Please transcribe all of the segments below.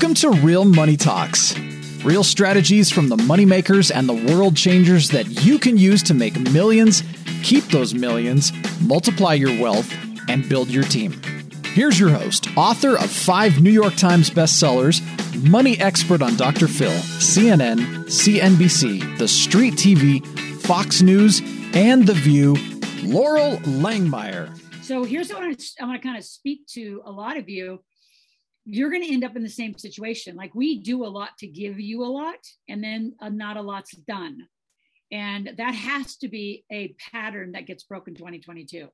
Welcome to Real Money Talks. Real strategies from the moneymakers and the world changers that you can use to make millions, keep those millions, multiply your wealth, and build your team. Here's your host, author of 5 New York Times bestsellers, money expert on Dr. Phil, CNN, CNBC, The Street TV, Fox News, and The View, Laurel Langmeyer. So here's what I want to kind of speak to a lot of you. You're going to end up in the same situation. Like, we do a lot to give you a lot, and then not a lot's done. And that has to be a pattern that gets broken 2022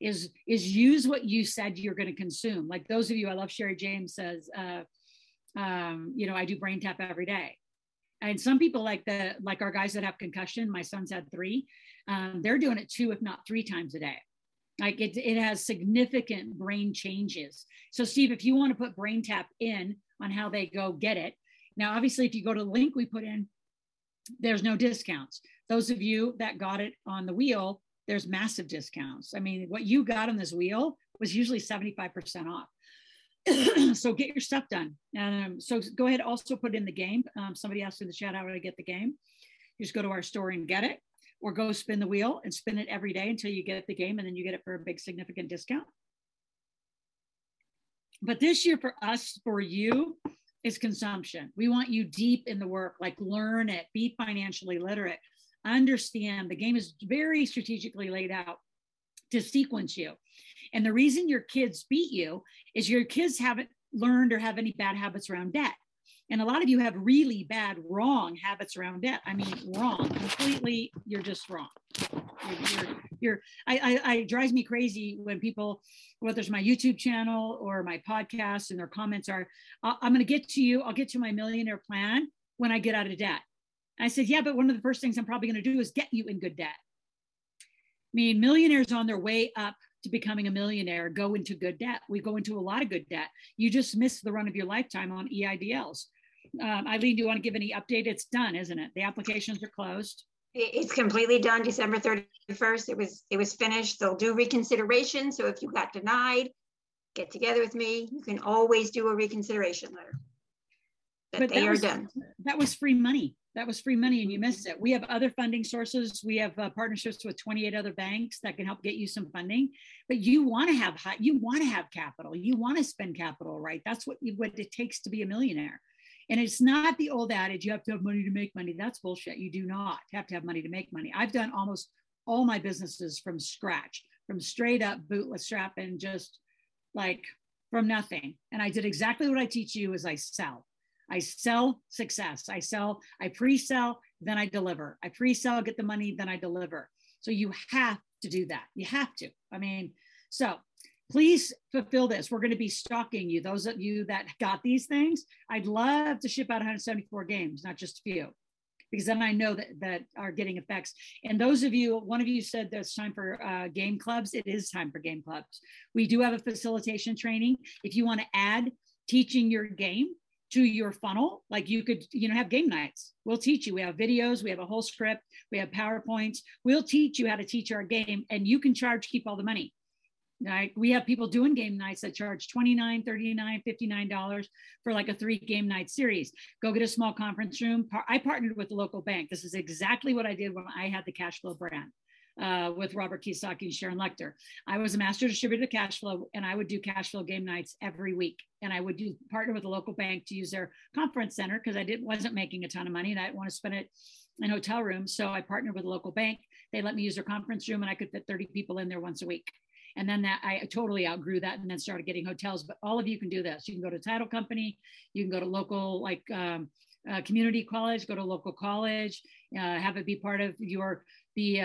is use what you said you're going to consume. Like those of you, I love Sherry James says, I do BrainTap every day. And some people like our guys that have concussion, my son's had 3, they're doing it 2, if not 3 times a day. Like it has significant brain changes. So Steve, if you want to put BrainTap in on how they go get it. Now, obviously, if you go to the link we put in, there's no discounts. Those of you that got it on the wheel, there's massive discounts. I mean, what you got on this wheel was usually 75% off. So get your stuff done. So go ahead, also put in the game. Somebody asked in the chat how to get the game. You just go to our store and get it. Or go spin the wheel and spin it every day until you get the game, and then you get it for a big significant discount. But this year for us, for you, is consumption. We want you deep in the work, like learn it, be financially literate, understand. The game is very strategically laid out to sequence you. And the reason your kids beat you is your kids haven't learned or have any bad habits around debt. And a lot of you have really bad, wrong habits around debt. I mean, wrong, completely. You're just wrong. It drives me crazy when people, whether it's my YouTube channel or my podcast, and their comments are, I'm going to get to you. I'll get to my millionaire plan when I get out of debt. I said, yeah, but one of the first things I'm probably going to do is get you in good debt. I mean, millionaires on their way up to becoming a millionaire go into good debt. We go into a lot of good debt. You just missed the run of your lifetime on EIDLs. Eileen, do you want to give any update? It's done, isn't it? The applications are closed. It's completely done. December 31st, it was finished. They'll do reconsideration. So if you got denied, get together with me. You can always do a reconsideration letter. But they are done. That was free money. That was free money and you missed it. We have other funding sources. We have partnerships with 28 other banks that can help get you some funding, but you want to have capital. You want to spend capital, right? That's what it takes to be a millionaire. And it's not the old adage, you have to have money to make money. That's bullshit. You do not have to have money to make money. I've done almost all my businesses from scratch, from straight up bootstrap and just like from nothing. And I did exactly what I teach you is I sell success. I pre-sell, then I deliver. I pre-sell, get the money, then I deliver. So you have to do that. You have to. I mean, so please fulfill this. We're going to be stalking you. Those of you that got these things, I'd love to ship out 174 games, not just a few, because then I know that are getting effects. And those of you, one of you said there's time for game clubs. It is time for game clubs. We do have a facilitation training. If you want to add teaching your game to your funnel, like you could, have game nights. We'll teach you. We have videos. We have a whole script. We have PowerPoints. We'll teach you how to teach our game, and you can keep all the money. Like we have people doing game nights that charge $29, $39, $59 for like a 3 game night series. Go get a small conference room. I partnered with the local bank. This is exactly what I did when I had the cash flow brand with Robert Kiyosaki and Sharon Lecter. I was a master distributor of cash flow, and I would do cash flow game nights every week. And I would partner with a local bank to use their conference center because I wasn't making a ton of money and I didn't want to spend it in hotel rooms. So I partnered with a local bank. They let me use their conference room, and I could fit 30 people in there once a week. And then I totally outgrew that and then started getting hotels. But all of you can do this. You can go to a title company. You can go to local, community college, go to local college, have it be part of the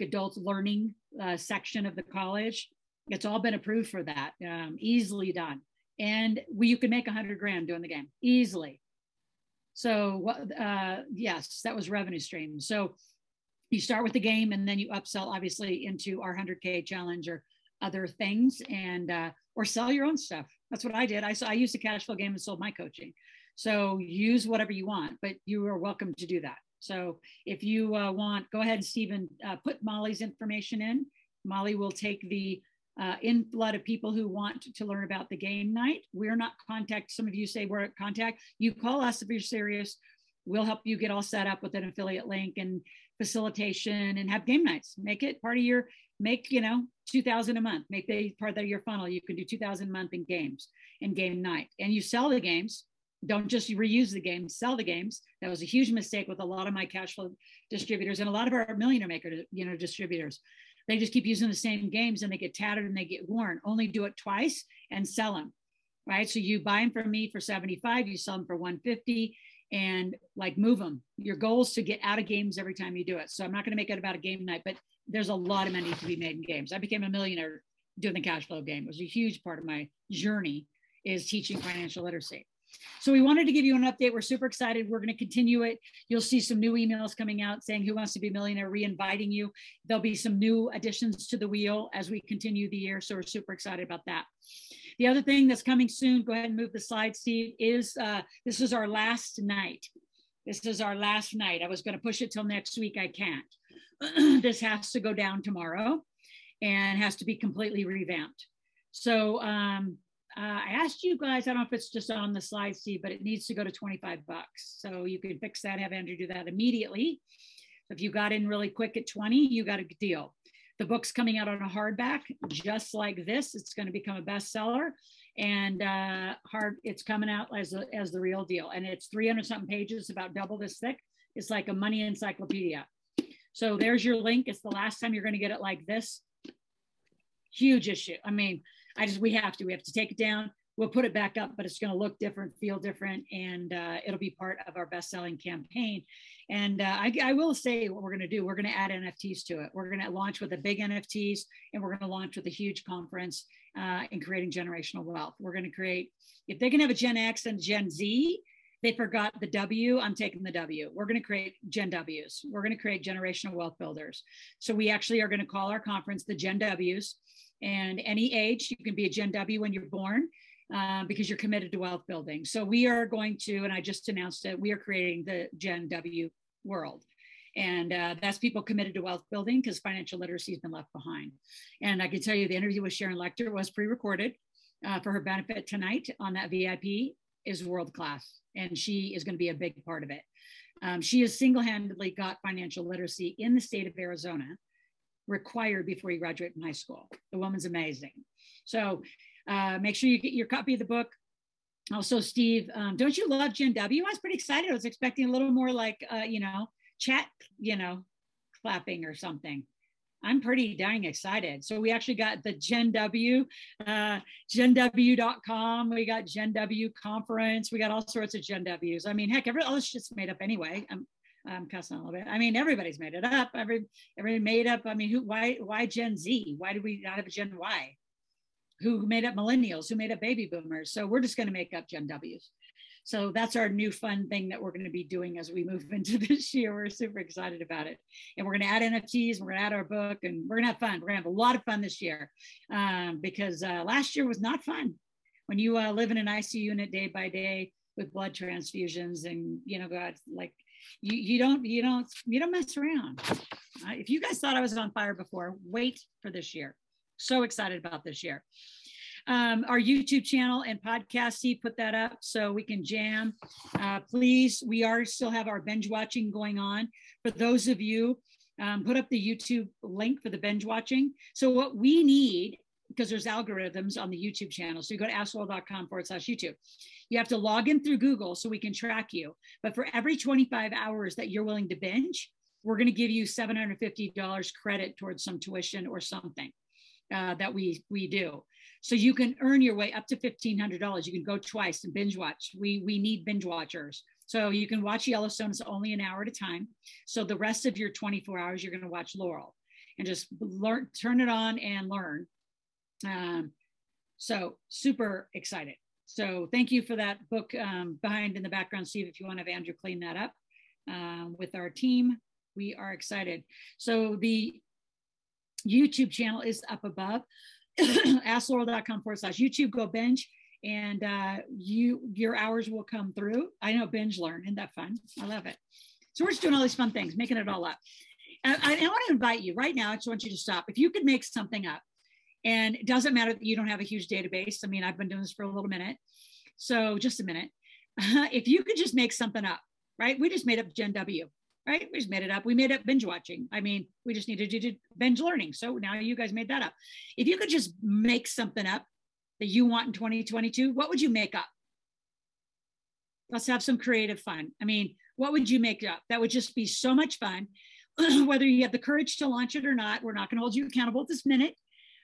adult learning section of the college. It's all been approved for that, easily done. And you can make $100,000 doing the game easily. So yes, that was revenue stream. So you start with the game and then you upsell obviously into our $100,000 challenge or other things and, or sell your own stuff. That's what I did. I used the cash flow game and sold my coaching. So use whatever you want, but you are welcome to do that. So if you want, go ahead, Stephen, put Molly's information in. Molly will take the in a lot of people who want to learn about the game night. We're not Contact. Some of you say we're at Contact. You call us if you're serious. We'll help you get all set up with an affiliate link and facilitation and have game nights. Make it part of your, make, you know, 2,000 a month, make that part of your funnel. You can do 2,000 a month in games and game night. And you sell the games. Don't just reuse the games, sell the games. That was a huge mistake with a lot of my cash flow distributors and a lot of our millionaire maker, you know, distributors. They just keep using the same games and they get tattered and they get worn. Only do it twice and sell them, right? So you buy them from me for $75, you sell them for $150. And like move them. Your goal is to get out of games every time you do it. So I'm not going to make it about a game night, but there's a lot of money to be made in games. I became a millionaire doing the cash flow game. It was a huge part of my journey is teaching financial literacy. So we wanted to give you an update. We're super excited. We're going to continue it. You'll see some new emails coming out saying who wants to be a millionaire, reinviting you. There'll be some new additions to the wheel as we continue the year. So we're super excited about that. The other thing that's coming soon, go ahead and move the slide, Steve, is this is our last night. This is our last night. I was going to push it till next week. I can't. This has to go down tomorrow and has to be completely revamped. So I asked you guys, I don't know if it's just on the slide, Steve, but it needs to go to $25. So you can fix that, have Andrew do that immediately. If you got in really quick at 20, you got a deal. The book's coming out on a hardback, just like this. It's going to become a bestseller, and it's coming out as the real deal. And it's 300 something pages, about double this thick. It's like a money encyclopedia. So there's your link. It's the last time you're going to get it like this. Huge issue. I mean, we have to take it down. We'll put it back up, but it's going to look different, feel different, and it'll be part of our best-selling campaign. And I will say what we're going to do. We're going to add NFTs to it. We're going to launch with the big NFTs, and we're going to launch with a huge conference in creating generational wealth. We're going to create, if they can have a Gen X and Gen Z, they forgot the W, I'm taking the W. We're going to create Gen Ws. We're going to create generational wealth builders. So we actually are going to call our conference the Gen Ws, and any age, you can be a Gen W when you're born. Because you're committed to wealth building. So we are going to, and I just announced it, we are creating the Gen W world. And that's people committed to wealth building because financial literacy has been left behind. And I can tell you the interview with Sharon Lecter was pre-recorded for her benefit tonight on that VIP is world-class. And she is going to be a big part of it. She has single-handedly got financial literacy in the state of Arizona required before you graduate from high school. The woman's amazing. So make sure you get your copy of the book. Also, Steve, don't you love Gen W? I was pretty excited. I was expecting a little more like, you know, chat, you know, clapping or something. I'm pretty dang excited. So we actually got the Gen W, Gen W.com. We got Gen W conference. We got all sorts of Gen Ws. I mean, heck, all this shit's made up anyway. I'm cussing a little bit. I mean, everybody's made it up. Everybody made up. I mean, why Gen Z? Why do we not have a Gen Y? Who made up millennials? Who made up baby boomers? So we're just going to make up Gen Ws. So that's our new fun thing that we're going to be doing as we move into this year. We're super excited about it. And we're going to add NFTs. We're going to add our book, and we're going to have fun. We're going to have a lot of fun this year because last year was not fun. When you live in an ICU unit day by day with blood transfusions and, you know, God, like, you don't mess around. If you guys thought I was on fire before, wait for this year. So excited about this year. Our YouTube channel and podcast, Steve put that up so we can jam. Please, we still have our binge watching going on. For those of you, put up the YouTube link for the binge watching. So what we need, because there's algorithms on the YouTube channel. So you go to AskLaurel.com/YouTube. You have to log in through Google so we can track you. But for every 25 hours that you're willing to binge, we're going to give you $750 credit towards some tuition or something. That we do. So you can earn your way up to $1,500. You can go twice and binge watch. We need binge watchers. So you can watch Yellowstone. It's only an hour at a time. So the rest of your 24 hours, you're going to watch Laurel and just learn, turn it on and learn. So super excited. So thank you for that book behind in the background, Steve, if you want to have Andrew clean that up with our team. We are excited. So the YouTube channel is up above. AskLaurel.com/YouTube. Go binge, and your hours will come through. I know, binge learn. Isn't that fun? I love it. So we're just doing all these fun things, making it all up. I want to invite you right now. I just want you to stop. If you could make something up And it doesn't matter that you don't have a huge database. I mean, I've been doing this for a little minute. So just a minute. If you could just make something up, right? We just made up Gen W, right? We just made it up. We made up binge watching. I mean, we just needed to do binge learning. So now you guys made that up. If you could just make something up that you want in 2022, what would you make up? Let's have some creative fun. I mean, what would you make up? That would just be so much fun. Whether you have the courage to launch it or not, we're not going to hold you accountable at this minute.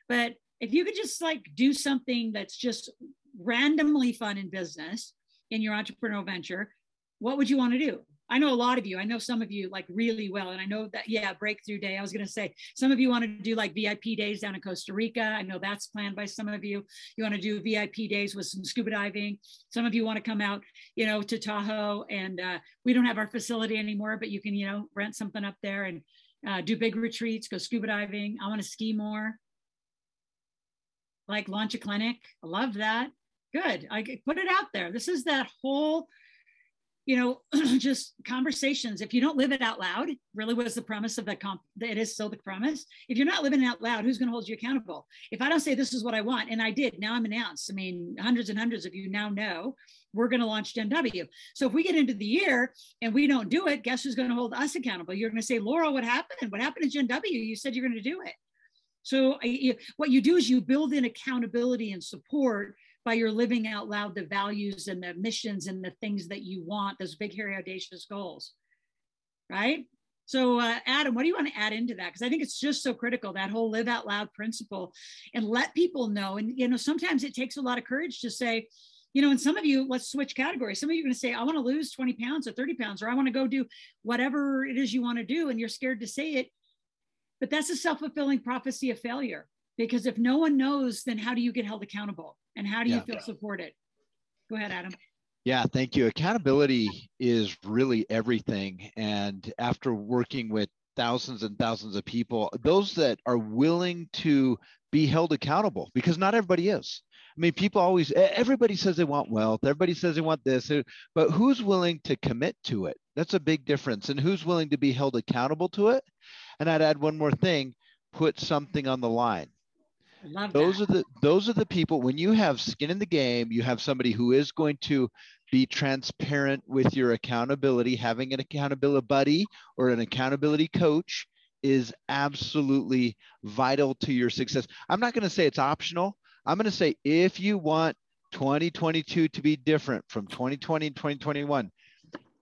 But if you could just like do something that's just randomly fun in business, in your entrepreneurial venture, what would you want to do? I know a lot of you, I know some of you like really well. And I know that, yeah, breakthrough day. I was going to say, some of you want to do like VIP days down in Costa Rica. I know that's planned by some of you. You want to do VIP days with some scuba diving. Some of you want to come out, you know, to Tahoe, and we don't have our facility anymore, but you can, you know, rent something up there and do big retreats, go scuba diving. I want to ski more. Like launch a clinic. I love that. Good. I put it out there. This is that whole, you know, just conversations. If you don't live it out loud, really was the premise of that. It is still the premise. If you're not living it out loud, who's going to hold you accountable? If I don't say this is what I want, and I did, now I'm announced. I mean, hundreds and hundreds of you now know we're going to launch Gen W. So if we get into the year and we don't do it, guess who's going to hold us accountable? You're going to say, Laurel, what happened? What happened to Gen W? You said you're going to do it. So what you do is you build in accountability and support by your living out loud, the values and the missions and the things that you want, those big, hairy, audacious goals, right? So Adam, what do you want to add into that? Because I think it's just so critical, that whole live out loud principle, and let people know. And, you know, sometimes it takes a lot of courage to say, you know, and some of you, let's switch categories. Some of you are going to say, I want to lose 20 pounds or 30 pounds, or I want to go do whatever it is you want to do. And you're scared to say it, but that's a self-fulfilling prophecy of failure. Because if no one knows, then how do you get held accountable? And how do you feel supported? Go ahead, Adam. Yeah, thank you. Accountability is really everything. And after working with thousands and thousands of people, those that are willing to be held accountable, because not everybody is. I mean, people always, everybody says they want wealth. Everybody says they want this, but who's willing to commit to it? That's a big difference. And who's willing to be held accountable to it? And I'd add one more thing, put something on the line. Those are the people, when you have skin in the game, you have somebody who is going to be transparent with your accountability. Having an accountability buddy or an accountability coach is absolutely vital to your success. I'm not going to say it's optional. I'm going to say, if you want 2022 to be different from 2020 and 2021,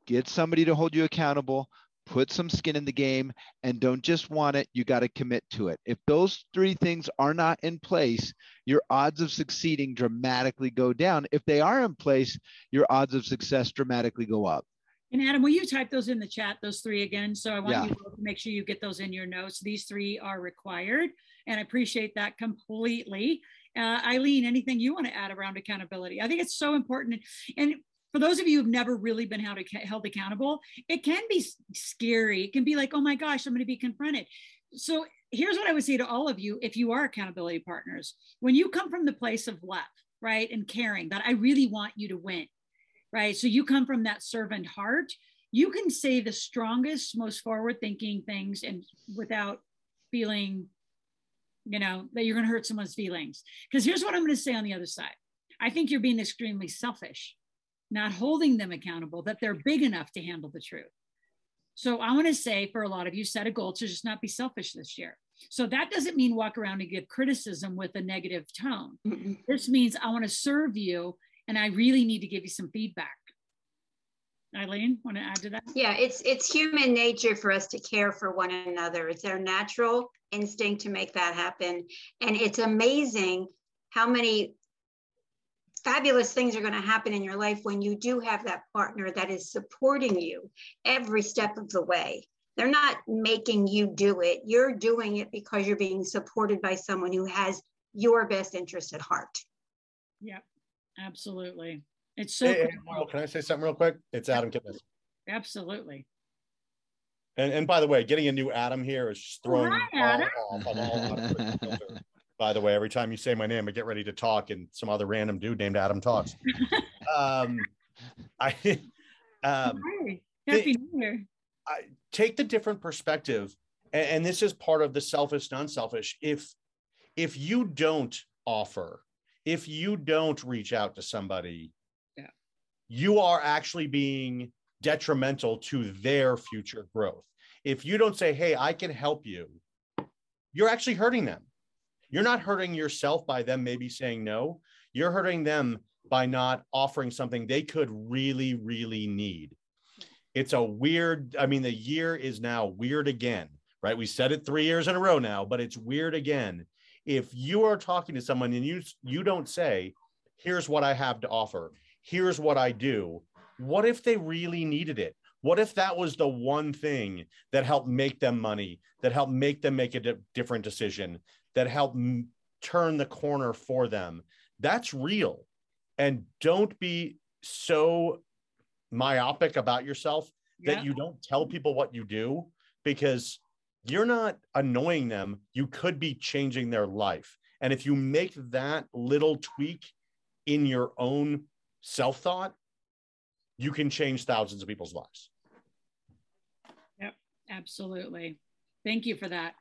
get somebody to hold you accountable. Put some skin in the game, and don't just want it, you got to commit to it. If those three things are not in place, your odds of succeeding dramatically go down. If they are in place, your odds of success dramatically go up. And Adam, will you type those in the chat, those three again? So I want you to make sure you get those in your notes. These three are required, and I appreciate that completely. Eileen, anything you want to add around accountability? I think it's so important. And for those of you who've never really been held accountable, it can be scary. It can be like, oh my gosh, I'm going to be confronted. So here's what I would say to all of you, if you are accountability partners. When you come from the place of love, right, and caring, that I really want you to win, right? So you come from that servant heart. You can say the strongest, most forward-thinking things, and without feeling, you know, that you're going to hurt someone's feelings. Because here's what I'm going to say on the other side. I think you're being extremely selfish, not holding them accountable, that they're big enough to handle the truth. So I want to say, for a lot of you, set a goal to just not be selfish this year. So that doesn't mean walk around and give criticism with a negative tone. This means I want to serve you, and I really need to give you some feedback. Eileen, want to add to that? Yeah, it's human nature for us to care for one another. It's our natural instinct to make that happen. And it's amazing how many fabulous things are going to happen in your life when you do have that partner that is supporting you every step of the way. They're not making you do it. You're doing it because you're being supported by someone who has your best interest at heart. Yep, absolutely. It's so hey, Laurel, can I say something real quick? It's Adam Kipnis. Absolutely. And by the way, getting a new Adam here is just throwing all by the way, every time you say my name, I get ready to talk, and some other random dude named Adam talks. I take the different perspective, and this is part of the selfish, non-selfish. If If you don't offer, if you don't reach out to somebody, yeah, you are actually being detrimental to their future growth. If you don't say, hey, I can help you, you're actually hurting them. You're not hurting yourself by them maybe saying no. You're hurting them by not offering something they could really, really need. It's a weird, I mean, the year is now weird again, right? We said it 3 years in a row now, but it's weird again. If you are talking to someone and you don't say, here's what I have to offer, here's what I do. What if they really needed it? What if that was the one thing that helped make them money, that helped make them make a different decision, that helped turn the corner for them? That's real. And don't be so myopic about yourself that you don't tell people what you do, because you're not annoying them. You could be changing their life. And if you make that little tweak in your own self-thought, you can change thousands of people's lives. Yep, absolutely. Thank you for that.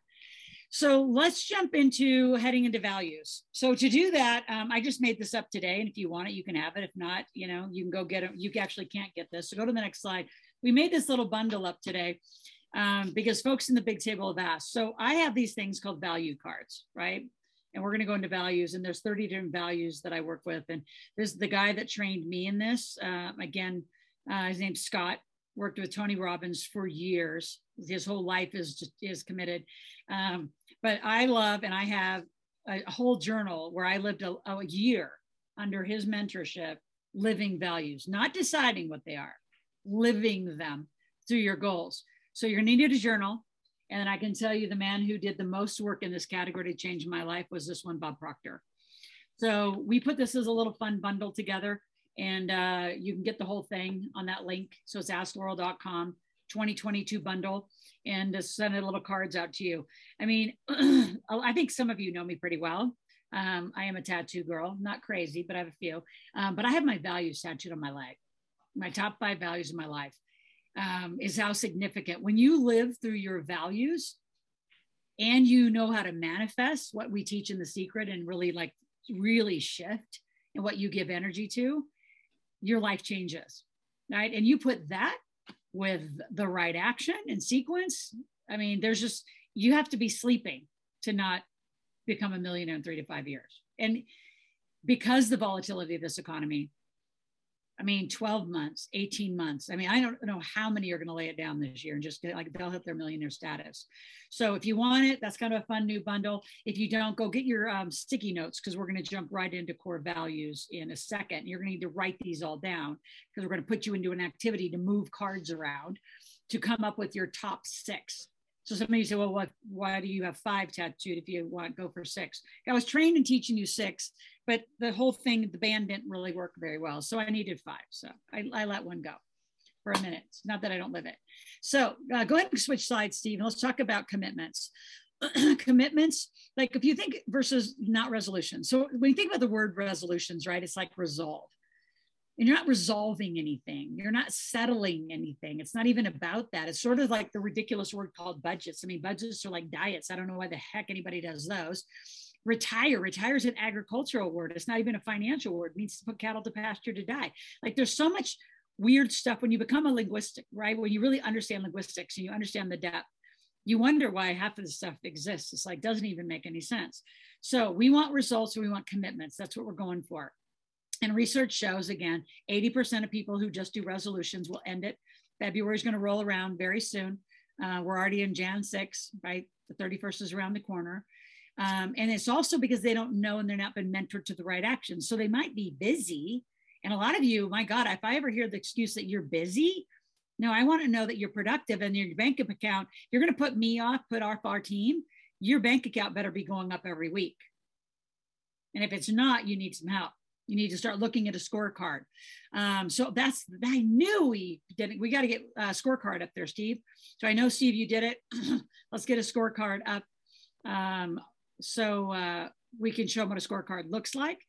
So let's jump into heading into values. So to do that, I just made this up today. And if you want it, you can have it. If not, you know, you can go get it. You actually can't get this. So go to the next slide. We made this little bundle up today because folks in the big table have asked. So I have these things called value cards, right? And we're going to go into values, and there's 30 different values that I work with. And this is the guy that trained me in this. His name's Scott, worked with Tony Robbins for years. His whole life is committed. But I love, and I have a whole journal where I lived a year under his mentorship, living values, not deciding what they are, living them through your goals. So you're going to need a journal. And I can tell you the man who did the most work in this category to change my life was this one, Bob Proctor. So we put this as a little fun bundle together, and you can get the whole thing on that link. So it's AskLaurel.com 2022 bundle, and send a little cards out to you. I mean, I think some of you know me pretty well. I am a tattoo girl, not crazy, but I have a few. But I have my values tattooed on my leg. My top 5 values in my life. Is how significant when you live through your values, and you know how to manifest what we teach in The Secret, and really shift in what you give energy to, your life changes, right? And you put that with the right action and sequence. I mean, there's just, you have to be sleeping to not become a millionaire in 3 to 5 years. And because the volatility of this economy, I mean, 12 months, 18 months. I mean, I don't know how many are going to lay it down this year and just get, like, they'll hit their millionaire status. So if you want it, that's kind of a fun new bundle. If you don't, go get your sticky notes, because we're going to jump right into core values in a second. You're going to need to write these all down, because we're going to put you into an activity to move cards around to come up with your top 6. So somebody said, well, why do you have 5 tattooed? If you want, go for 6. I was trained in teaching you 6, but the whole thing, the band didn't really work very well. So I needed 5. So I let one go for a minute. It's not that I don't live it. So go ahead and switch slides, Steve. And let's talk about commitments. Commitments, like if you think versus not resolutions. So when you think about the word resolutions, right, it's like resolve. And you're not resolving anything. You're not settling anything. It's not even about that. It's sort of like the ridiculous word called budgets. I mean, budgets are like diets. I don't know why the heck anybody does those. Retire. Retire is an agricultural word. It's not even a financial word. It means to put cattle to pasture to die. Like, there's so much weird stuff when you become a linguistic, right? When you really understand linguistics and you understand the depth, you wonder why half of the stuff exists. It's like, doesn't even make any sense. So we want results, and we want commitments. That's what we're going for. And research shows, again, 80% of people who just do resolutions will end it. February's going to roll around very soon. We're already in Jan 6, right? The 31st is around the corner. And it's also because they don't know, and they're not been mentored to the right actions. So they might be busy. And a lot of you, my God, if I ever hear the excuse that you're busy, no, I want to know that you're productive, and your bank account, you're going to put me off, put off our team. Your bank account better be going up every week. And if it's not, you need some help. You need to start looking at a scorecard. So that's, I knew we didn't, we got to get a scorecard up there, Steve. So I know, Steve, you did it. Let's get a scorecard up so we can show them what a scorecard looks like.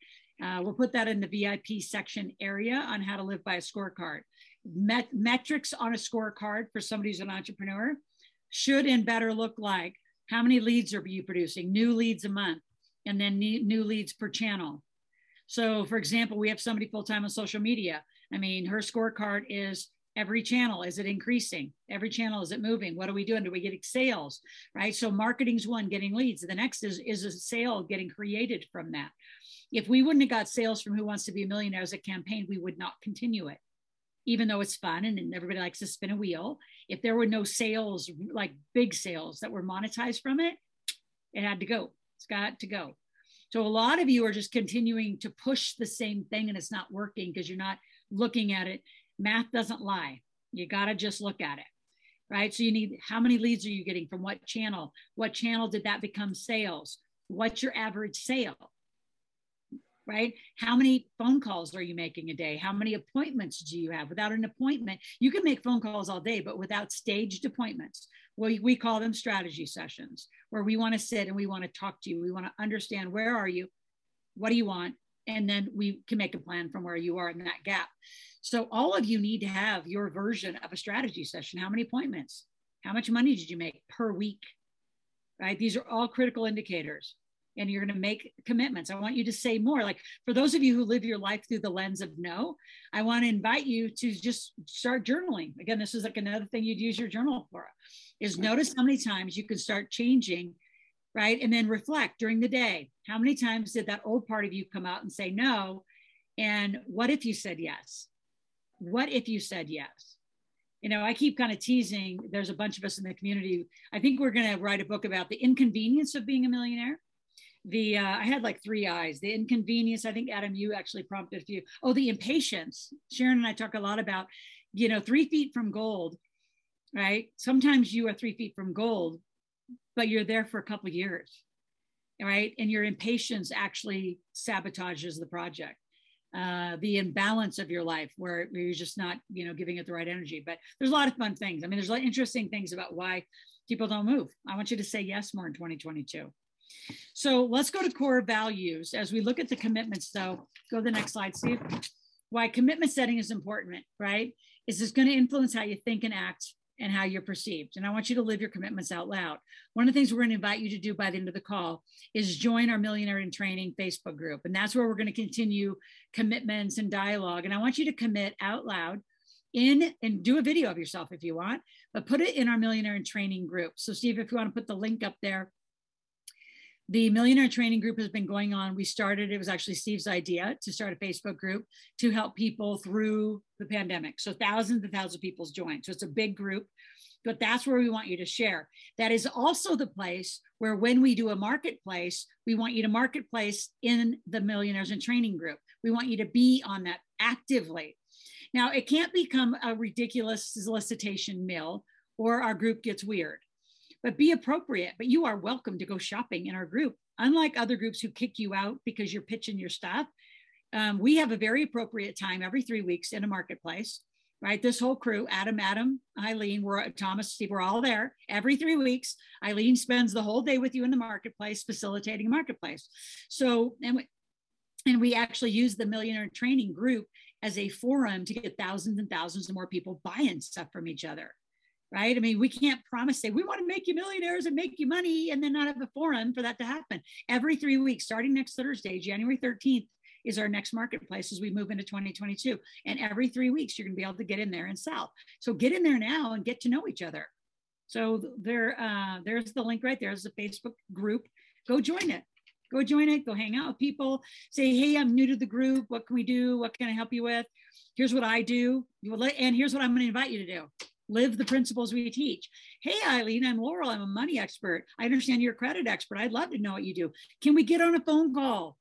We'll put that in the VIP section area on how to live by a scorecard. Metrics on a scorecard for somebody who's an entrepreneur should and better look like, how many leads are you producing? New leads a month. and then new leads per channel. So for example, we have somebody full-time on social media. I mean, her scorecard is every channel. Is it increasing? Every channel, is it moving? What are we doing? Do we get sales, right? So marketing's one, getting leads. The next is a sale getting created from that. If we wouldn't have got sales from Who Wants to Be a Millionaire as a campaign, we would not continue it, even though it's fun and everybody likes to spin a wheel. If there were no sales, like big sales that were monetized from it, it had to go. It's got to go. So a lot of you are just continuing to push the same thing and it's not working because you're not looking at it. Math doesn't lie. You got to just look at it, right? So you need, how many leads are you getting from what channel? What channel did that become sales? What's your average sale, right? How many phone calls are you making a day? How many appointments do you have? Without an appointment, you can make phone calls all day, but without staged appointments, well, we call them strategy sessions, where we want to sit and we want to talk to you. We want to understand, where are you? What do you want? And then we can make a plan from where you are in that gap. So all of you need to have your version of a strategy session. How many appointments? How much money did you make per week, right? These are all critical indicators. And you're going to make commitments. I want you to say more. Like for those of you who live your life through the lens of no, I want to invite you to just start journaling. Again, this is like another thing you'd use your journal for, is notice how many times you can start changing, right? And then reflect during the day. How many times did that old part of you come out and say no? And what if you said yes? What if you said yes? You know, I keep kind of teasing, there's a bunch of us in the community. I think we're going to write a book about the inconvenience of being a millionaire. I had like three eyes, the inconvenience. I think, Adam, you actually prompted a few. Oh, the impatience. Sharon and I talk a lot about, you know, 3 feet from gold, right? Sometimes you are 3 feet from gold, but you're there for a couple of years, right? And your impatience actually sabotages the project. The imbalance of your life where you're just not, you know, giving it the right energy. But there's a lot of fun things. I mean, there's a lot of interesting things about why people don't move. I want you to say yes more in 2022. So let's go to core values. As we look at the commitments, though, go to the next slide, Steve. Why commitment setting is important, right? Is this going to influence how you think and act and how you're perceived? And I want you to live your commitments out loud. One of the things we're going to invite you to do by the end of the call is join our Millionaire in Training Facebook group. And that's where we're going to continue commitments and dialogue. And I want you to commit out loud and do a video of yourself if you want, but put it in our Millionaire in Training group. So Steve, if you want to put the link up there. The Millionaire Training Group has been going on. We started, it was actually Steve's idea to start a Facebook group to help people through the pandemic. So thousands and thousands of people joined. So it's a big group, but that's where we want you to share. That is also the place where when we do a marketplace, we want you to marketplace in the Millionaires in Training Group. We want you to be on that actively. Now, it can't become a ridiculous solicitation mill or our group gets weird. But be appropriate, but you are welcome to go shopping in our group. Unlike other groups who kick you out because you're pitching your stuff, we have a very appropriate time every 3 weeks in a marketplace, right? This whole crew, Adam, Eileen, Thomas, Steve, we're all there every 3 weeks. Eileen spends the whole day with you in the marketplace, facilitating a marketplace. So, and we actually use the Millionaire Training Group as a forum to get thousands and thousands of more people buying stuff from each other. Right? I mean, we can't promise, say, we want to make you millionaires and make you money and then not have a forum for that to happen. Every 3 weeks, starting next Thursday, January 13th, is our next marketplace as we move into 2022. And every 3 weeks, you're going to be able to get in there and sell. So get in there now and get to know each other. So there's the link right there. There's the Facebook group. Go join it. Go join it. Go hang out with people. Say, hey, I'm new to the group. What can we do? What can I help you with? Here's what I do. And here's what I'm going to invite you to do. Live the principles we teach. Hey, Eileen, I'm Laurel. I'm a money expert. I understand you're a credit expert. I'd love to know what you do. Can we get on a phone call?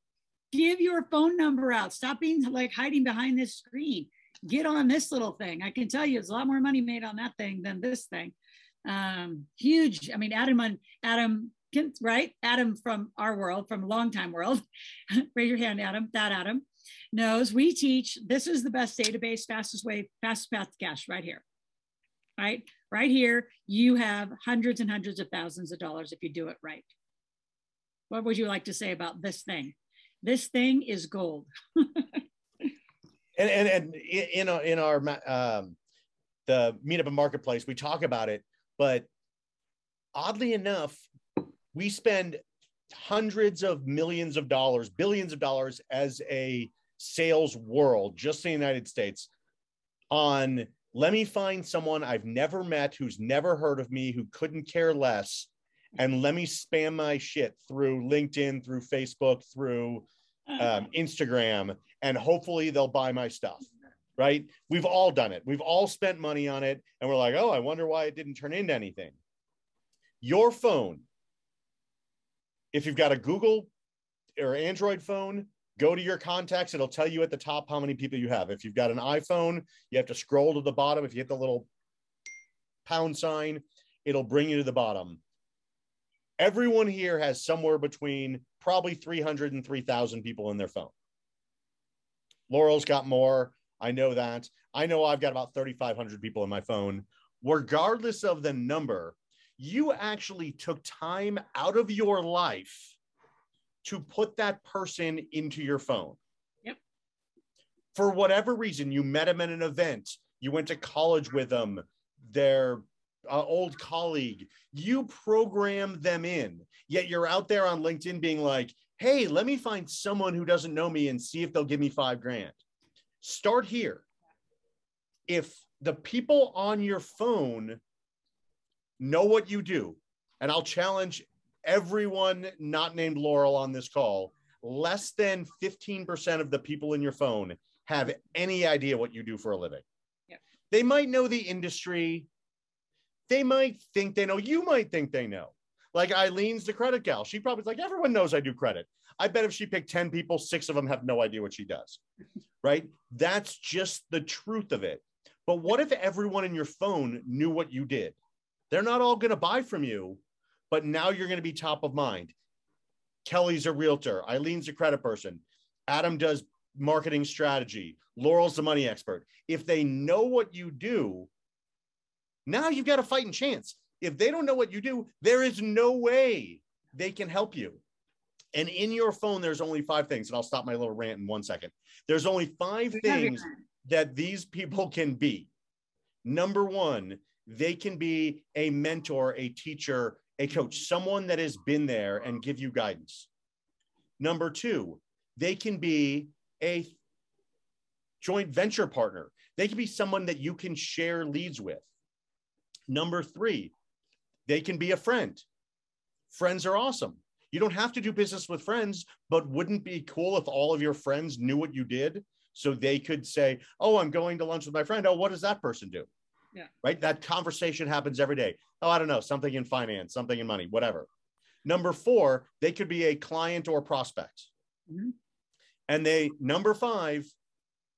Give your phone number out. Stop being like hiding behind this screen. Get on this little thing. I can tell you there's a lot more money made on that thing than this thing. Huge. I mean, Adam, right? Adam from our world, from a longtime world. Raise your hand, Adam. That Adam knows we teach. This is the best database, fastest way, fast path to cash right here. Right here, you have hundreds and hundreds of thousands of dollars if you do it right. What would you like to say about this thing? This thing is gold. and in our the meetup and marketplace, we talk about it, but oddly enough, we spend hundreds of millions of dollars, billions of dollars as a sales world, just in the United States, on let me find someone I've never met, who's never heard of me, who couldn't care less, and let me spam my shit through LinkedIn, through Facebook, through Instagram, and hopefully they'll buy my stuff, right? We've all done it. We've all spent money on it, and we're like, oh, I wonder why it didn't turn into anything. Your phone, if you've got a Google or Android phone, go to your contacts. It'll tell you at the top how many people you have. If you've got an iPhone, you have to scroll to the bottom. If you hit the little pound sign, it'll bring you to the bottom. Everyone here has somewhere between probably 300 and 3,000 people in their phone. Laurel's got more. I know that. I know I've got about 3,500 people in my phone. Regardless of the number, you actually took time out of your life to put that person into your phone. Yep. For whatever reason, you met them at an event, you went to college with them, their old colleague, you programmed them in, yet you're out there on LinkedIn being like, hey, let me find someone who doesn't know me and see if they'll give me $5,000. Start here. If the people on your phone know what you do, and I'll challenge everyone not named Laurel on this call, less than 15% of the people in your phone have any idea what you do for a living. Yeah. They might know the industry. They might think they know. You might think they know. Like Eileen's the credit gal. She probably's like, everyone knows I do credit. I bet if she picked 10 people, 6 of them have no idea what she does, right? That's just the truth of it. But what if everyone in your phone knew what you did? They're not all going to buy from you, but now you're going to be top of mind. Kelly's a realtor. Eileen's a credit person. Adam does marketing strategy. Laurel's the money expert. If they know what you do, now you've got a fighting chance. If they don't know what you do, there is no way they can help you. And in your phone, there's only 5 things. And I'll stop my little rant in 1 second. There's only 5 things that these people can be. Number one, they can be a mentor, a teacher, a coach, someone that has been there and give you guidance. Number two, they can be a joint venture partner. They can be someone that you can share leads with. Number three, they can be a friend. Friends are awesome. You don't have to do business with friends, but wouldn't it be cool if all of your friends knew what you did so they could say, oh, I'm going to lunch with my friend. Oh, what does that person do? Yeah. Right? That conversation happens every day. Oh, I don't know, something in finance, something in money, whatever. Number four, they could be a client or prospect. Mm-hmm. And number five,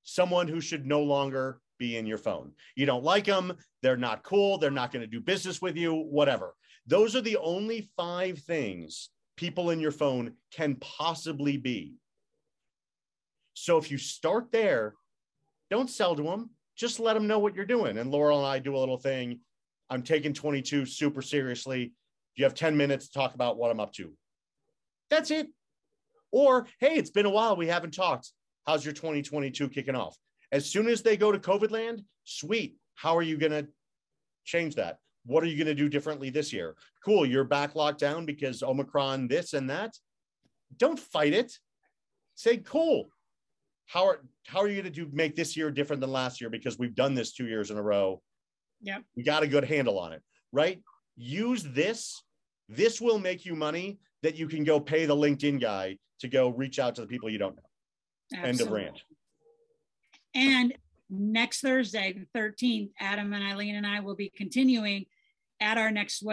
someone who should no longer be in your phone. You don't like them. They're not cool. They're not going to do business with you, whatever. Those are the only 5 things people in your phone can possibly be. So if you start there, don't sell to them. Just let them know what you're doing. And Laurel and I do a little thing. I'm taking 22 super seriously. You have 10 minutes to talk about what I'm up to. That's it. Or, hey, it's been a while. We haven't talked. How's your 2022 kicking off? As soon as they go to COVID land, sweet. How are you going to change that? What are you going to do differently this year? Cool. You're back locked down because Omicron, this and that. Don't fight it. Say, cool. How are you going to make this year different than last year? Because we've done this 2 years in a row. Yeah. We got a good handle on it, right? Use this. This will make you money that you can go pay the LinkedIn guy to go reach out to the people you don't know. Absolutely. End of rant. And next Thursday, the 13th, Adam and Eileen and I will be continuing at our next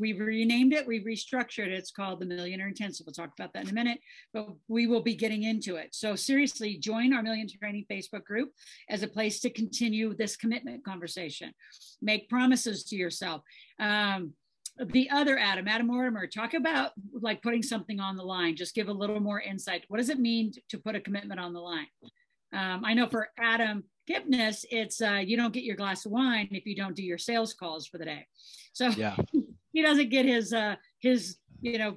we've renamed it, we've restructured it. It's called the Millionaire Intensive. We'll talk about that in a minute, but we will be getting into it. So seriously, join our Million Training Facebook group as a place to continue this commitment conversation. Make promises to yourself. The other Adam Mortimer, talk about like putting something on the line. Just give a little more insight. What does it mean to put a commitment on the line? I know for Adam Kipnis, it's you don't get your glass of wine if you don't do your sales calls for the day. So yeah. He doesn't get his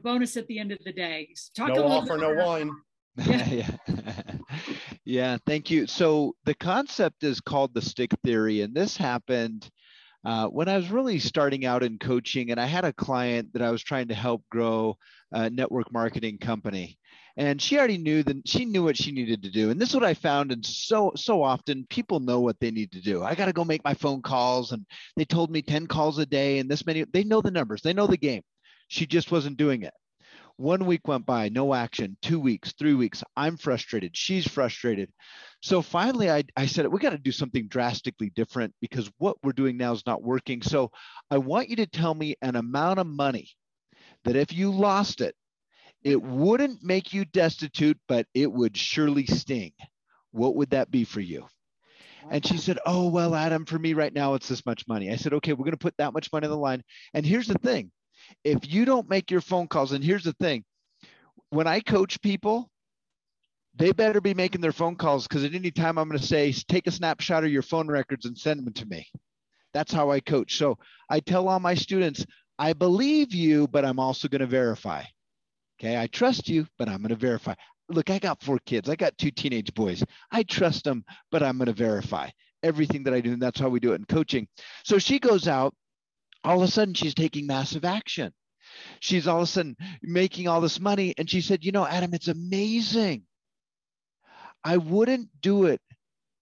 bonus at the end of the day. Talk no offer, no wine. Yeah. Yeah, thank you. So the concept is called the stick theory, and this happened When I was really starting out in coaching, and I had a client that I was trying to help grow a network marketing company, and she already knew that she knew what she needed to do. And this is what I found. And so often people know what they need to do. I got to go make my phone calls. And they told me 10 calls a day and this many, they know the numbers, they know the game. She just wasn't doing it. 1 week went by, no action, 2 weeks, 3 weeks. I'm frustrated. She's frustrated. So finally, I said, we got to do something drastically different because what we're doing now is not working. So I want you to tell me an amount of money that if you lost it, it wouldn't make you destitute, but it would surely sting. What would that be for you? And she said, oh, well, Adam, for me right now, it's this much money. I said, okay, we're going to put that much money on the line. And here's the thing. If you don't make your phone calls, and here's the thing, when I coach people, they better be making their phone calls, because at any time I'm going to say, take a snapshot of your phone records and send them to me. That's how I coach. So I tell all my students, I believe you, but I'm also going to verify. Okay, I trust you, but I'm going to verify. Look, I got 4 kids. I got 2 teenage boys. I trust them, but I'm going to verify everything that I do. And that's how we do it in coaching. So she goes out. All of a sudden, she's taking massive action. She's all of a sudden making all this money. And she said, you know, Adam, it's amazing. I wouldn't do it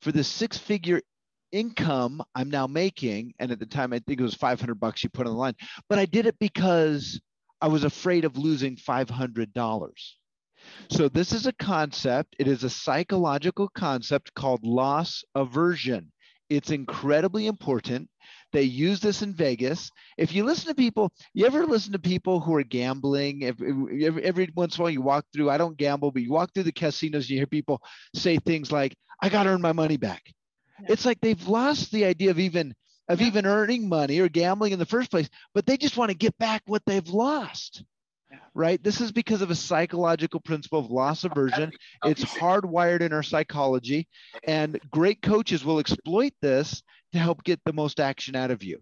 for the 6-figure income I'm now making. And at the time, I think it was $500 she put on the line. But I did it because I was afraid of losing $500. So this is a concept. It is a psychological concept called loss aversion. It's incredibly important. They use this in Vegas. If you listen to people, you ever listen to people who are gambling? If every once in a while you walk through, I don't gamble, but you walk through the casinos, and you hear people say things like, I got to earn my money back. Yeah. It's like they've lost the idea of even earning money or gambling in the first place, but they just want to get back what they've lost, yeah. Right? This is because of a psychological principle of loss aversion. It's hardwired in our psychology, and great coaches will exploit this to help get the most action out of you.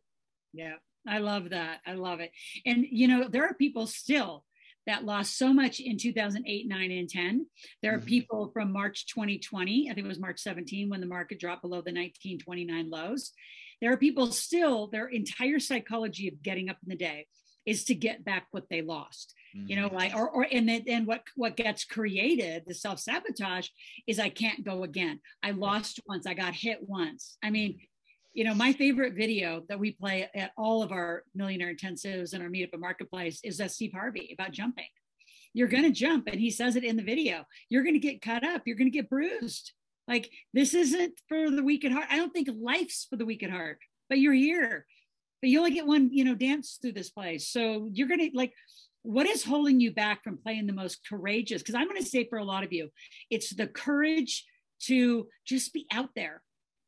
Yeah, I love that. I love it. And, you know, there are people still that lost so much in 2008, 9, and 10. There are people from March 2020, I think it was March 17, when the market dropped below the 1929 lows. There are people still, their entire psychology of getting up in the day is to get back what they lost. You know, like, and what gets created, the self-sabotage, is I can't go again. I lost once, I got hit once. I mean, you know, my favorite video that we play at all of our millionaire intensives and our meetup and marketplace is that Steve Harvey about jumping. You're going to jump. And he says it in the video, you're going to get cut up. You're going to get bruised. Like, this isn't for the weak at heart. I don't think life's for the weak at heart, but you're here, but you only get one, you know, dance through this place. So you're going to, like, what is holding you back from playing the most courageous? Because I'm going to say for a lot of you, it's the courage to just be out there.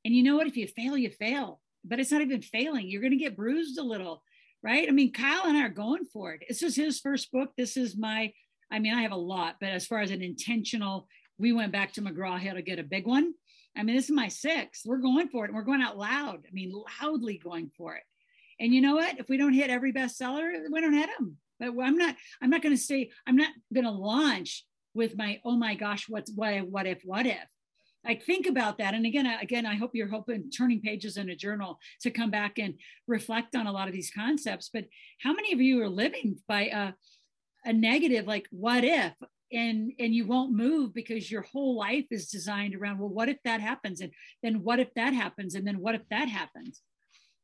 And you know what? If you fail, you fail. But it's not even failing. You're going to get bruised a little, right? I mean, Kyle and I are going for it. This is his first book. This is my, I mean, I have a lot, but as far as an intentional, we went back to McGraw Hill to get a big one. I mean, this is my 6th. We're going for it. And we're going out loud. I mean, loudly going for it. And you know what? If we don't hit every bestseller, we don't hit them. But I'm not going to say, I'm not going to launch with my, oh my gosh, what if. Like, think about that. And again, I hope you're hoping turning pages in a journal to come back and reflect on a lot of these concepts. But how many of you are living by a negative, like, what if, and you won't move because your whole life is designed around, well, what if that happens? And then what if that happens? And then what if that happens?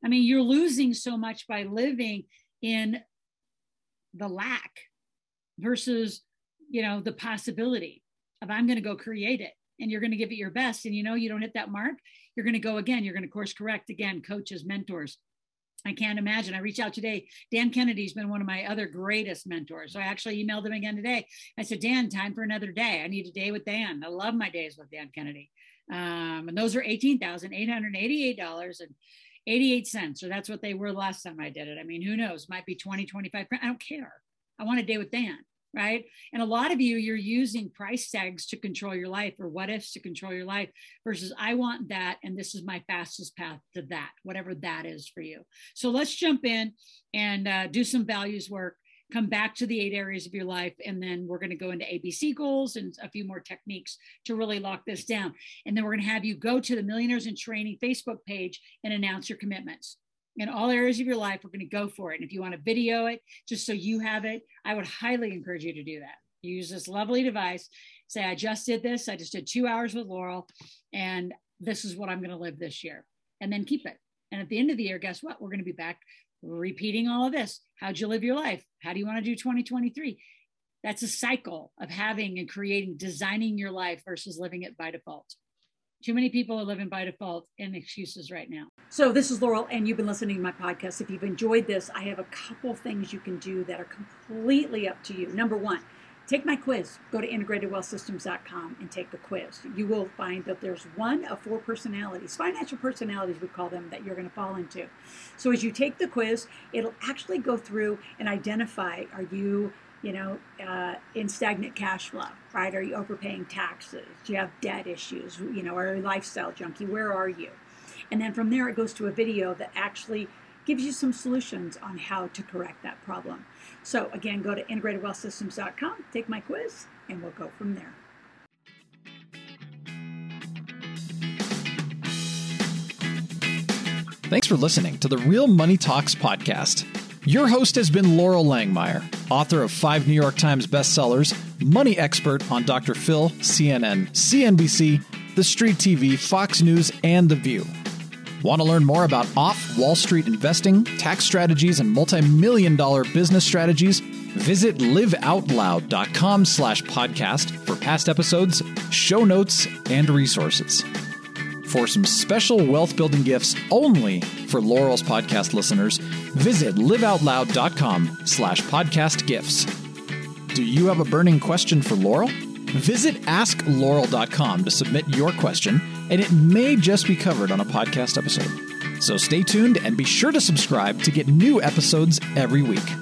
I mean, you're losing so much by living in the lack versus, you know, the possibility of, I'm going to go create it. And you're going to give it your best. And you know, you don't hit that mark, you're going to go again. You're going to course correct again, coaches, mentors. I can't imagine. I reached out today. Dan Kennedy's been one of my other greatest mentors. So I actually emailed him again today. I said, Dan, time for another day. I need a day with Dan. I love my days with Dan Kennedy. And those are $18,888.88. So that's what they were last time I did it. I mean, who knows? Might be 20, 25. I don't care. I want a day with Dan. Right? And a lot of you, you're using price tags to control your life, or what ifs to control your life, versus I want that. And this is my fastest path to that, whatever that is for you. So let's jump in and do some values work, come back to the 8 areas of your life. And then we're going to go into ABC goals and a few more techniques to really lock this down. And then we're going to have you go to the Millionaires in Training Facebook page and announce your commitments. in all areas of your life, we're going to go for it. And if you want to video it, just so you have it, I would highly encourage you to do that. Use this lovely device. Say, I just did this. I just did 2 hours with Laurel, and this is what I'm going to live this year. And then keep it. And at the end of the year, guess what? We're going to be back repeating all of this. How'd you live your life? How do you want to do 2023? That's a cycle of having and creating, designing your life versus living it by default. Too many people are living by default and excuses right now. So this is Laurel, and you've been listening to my podcast. If you've enjoyed this, I have a couple things you can do that are completely up to you. Number one, take my quiz. Go to integratedwealthsystems.com and take the quiz. You will find that there's one of 4 personalities, financial personalities we call them, that you're going to fall into. So as you take the quiz, it'll actually go through and identify, are you, in stagnant cash flow, right? Are you overpaying taxes? Do you have debt issues? Are you a lifestyle junkie? Where are you? And then from there, it goes to a video that actually gives you some solutions on how to correct that problem. So again, go to integratedwealthsystems.com, take my quiz, and we'll go from there. Thanks for listening to the Real Money Talks podcast. Your host has been Laurel Langmeyer, author of 5 New York Times bestsellers, money expert on Dr. Phil, CNN, CNBC, The Street TV, Fox News, and The View. Want to learn more about off-Wall Street investing, tax strategies, and multi-million-dollar business strategies? Visit liveoutloud.com/podcast for past episodes, show notes, and resources. For some special wealth-building gifts only for Laurel's podcast listeners, visit liveoutloud.com/podcast gifts. Do you have a burning question for Laurel? Visit AskLaurel.com to submit your question, and it may just be covered on a podcast episode. So stay tuned and be sure to subscribe to get new episodes every week.